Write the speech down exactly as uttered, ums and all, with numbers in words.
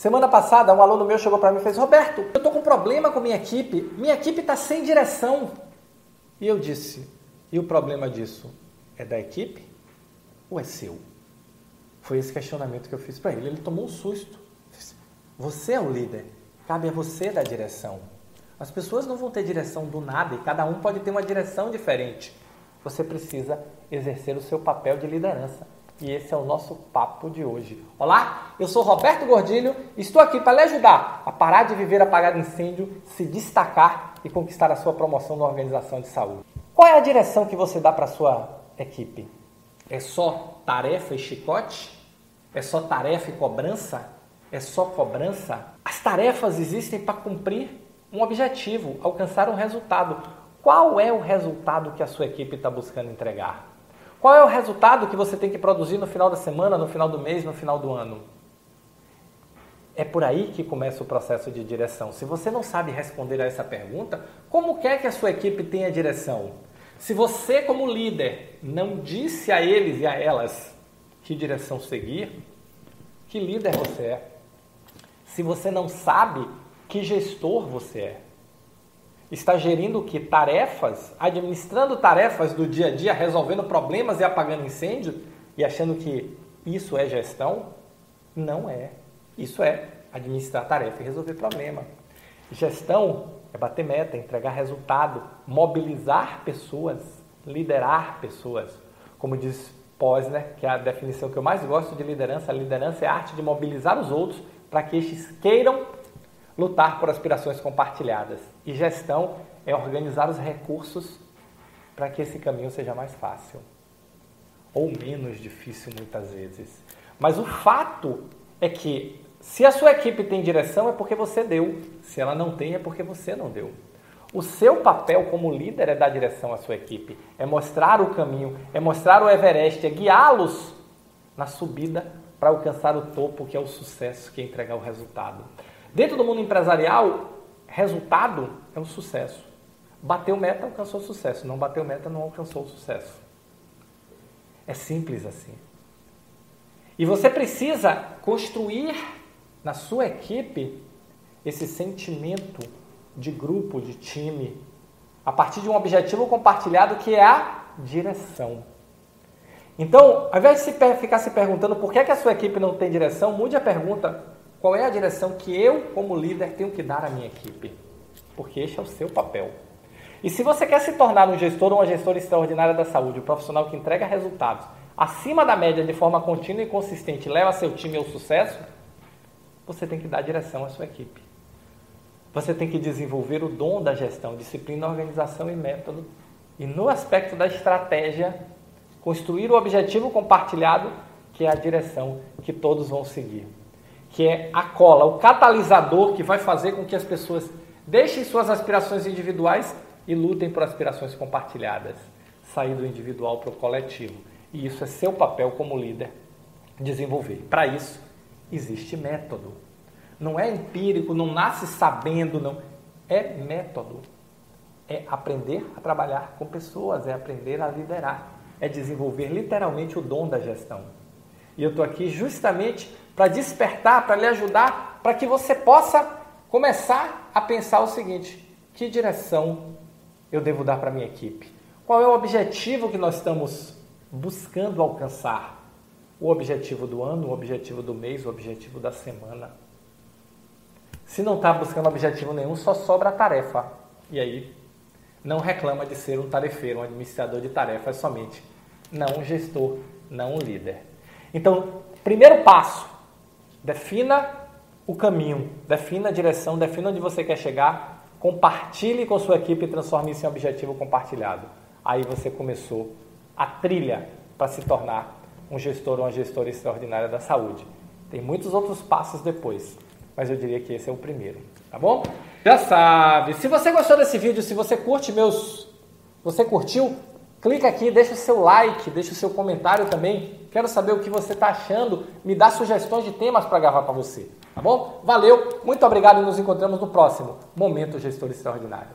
Semana passada, um aluno meu chegou para mim e fez: Roberto, eu estou com um problema com minha equipe, minha equipe está sem direção. E eu disse: e o problema disso é da equipe ou é seu? Foi esse questionamento que eu fiz para ele. Ele tomou um susto. Disse: você é o líder, cabe a você dar direção. As pessoas não vão ter direção do nada e cada um pode ter uma direção diferente. Você precisa exercer o seu papel de liderança. E esse é o nosso papo de hoje. Olá, eu sou Roberto Gordilho e estou aqui para lhe ajudar a parar de viver apagado incêndio, se destacar e conquistar a sua promoção na organização de saúde. Qual é a direção que você dá para a sua equipe? É só tarefa e chicote? É só tarefa e cobrança? É só cobrança? As tarefas existem para cumprir um objetivo, alcançar um resultado. Qual é o resultado que a sua equipe está buscando entregar? Qual é o resultado que você tem que produzir no final da semana, no final do mês, no final do ano? É por aí que começa o processo de direção. Se você não sabe responder a essa pergunta, como quer que a sua equipe tenha direção? Se você, como líder, não disse a eles e a elas que direção seguir, que líder você é? Se você não sabe, que gestor você é? Está gerindo o quê? Tarefas? Administrando tarefas do dia a dia, resolvendo problemas e apagando incêndio? E achando que isso é gestão? Não é. Isso é administrar tarefa e resolver problema. Gestão é bater meta, entregar resultado, mobilizar pessoas, liderar pessoas. Como diz Posner, que é a definição que eu mais gosto de liderança, a liderança é a arte de mobilizar os outros para que estes queiram lutar por aspirações compartilhadas. E gestão é organizar os recursos para que esse caminho seja mais fácil. Ou menos difícil muitas vezes. Mas o fato é que se a sua equipe tem direção é porque você deu. Se ela não tem é porque você não deu. O seu papel como líder é dar direção à sua equipe. É mostrar o caminho, é mostrar o Everest, é guiá-los na subida para alcançar o topo, que é o sucesso, que é entregar o resultado. Dentro do mundo empresarial, resultado é um sucesso. Bateu meta, alcançou sucesso. Não bateu meta, não alcançou sucesso. É simples assim. E você precisa construir na sua equipe esse sentimento de grupo, de time, a partir de um objetivo compartilhado que é a direção. Então, ao invés de ficar se perguntando por que é que a sua equipe não tem direção, mude a pergunta: qual é a direção que eu, como líder, tenho que dar à minha equipe? Porque este é o seu papel. E se você quer se tornar um gestor ou uma gestora extraordinária da saúde, um profissional que entrega resultados acima da média de forma contínua e consistente, leva seu time ao sucesso, você tem que dar direção à sua equipe. Você tem que desenvolver o dom da gestão, disciplina, organização e método. E no aspecto da estratégia, construir o objetivo compartilhado, que é a direção que todos vão seguir. Que é a cola, o catalisador que vai fazer com que as pessoas deixem suas aspirações individuais e lutem por aspirações compartilhadas. Sair do individual para o coletivo. E isso é seu papel como líder desenvolver. Para isso, existe método. Não é empírico, não nasce sabendo, não. É método. É aprender a trabalhar com pessoas, é aprender a liderar. É desenvolver literalmente o dom da gestão. E eu estou aqui justamente para despertar, para lhe ajudar, para que você possa começar a pensar o seguinte: que direção eu devo dar para minha equipe? Qual é o objetivo que nós estamos buscando alcançar? O objetivo do ano, o objetivo do mês, o objetivo da semana. Se não está buscando objetivo nenhum, só sobra a tarefa. E aí, não reclama de ser um tarefeiro, um administrador de tarefas somente. Não um gestor, não um líder. Então, primeiro passo: defina o caminho, defina a direção, defina onde você quer chegar, compartilhe com sua equipe e transforme isso em objetivo compartilhado. Aí você começou a trilha para se tornar um gestor ou uma gestora extraordinária da saúde. Tem muitos outros passos depois, mas eu diria que esse é o primeiro, tá bom? Já sabe, se você gostou desse vídeo, se você curte meus... Você curtiu? Clica aqui, deixa o seu like, deixa o seu comentário também. Quero saber o que você está achando. Me dá sugestões de temas para gravar para você, tá bom? Valeu, muito obrigado e nos encontramos no próximo Momento Gestor Extraordinário.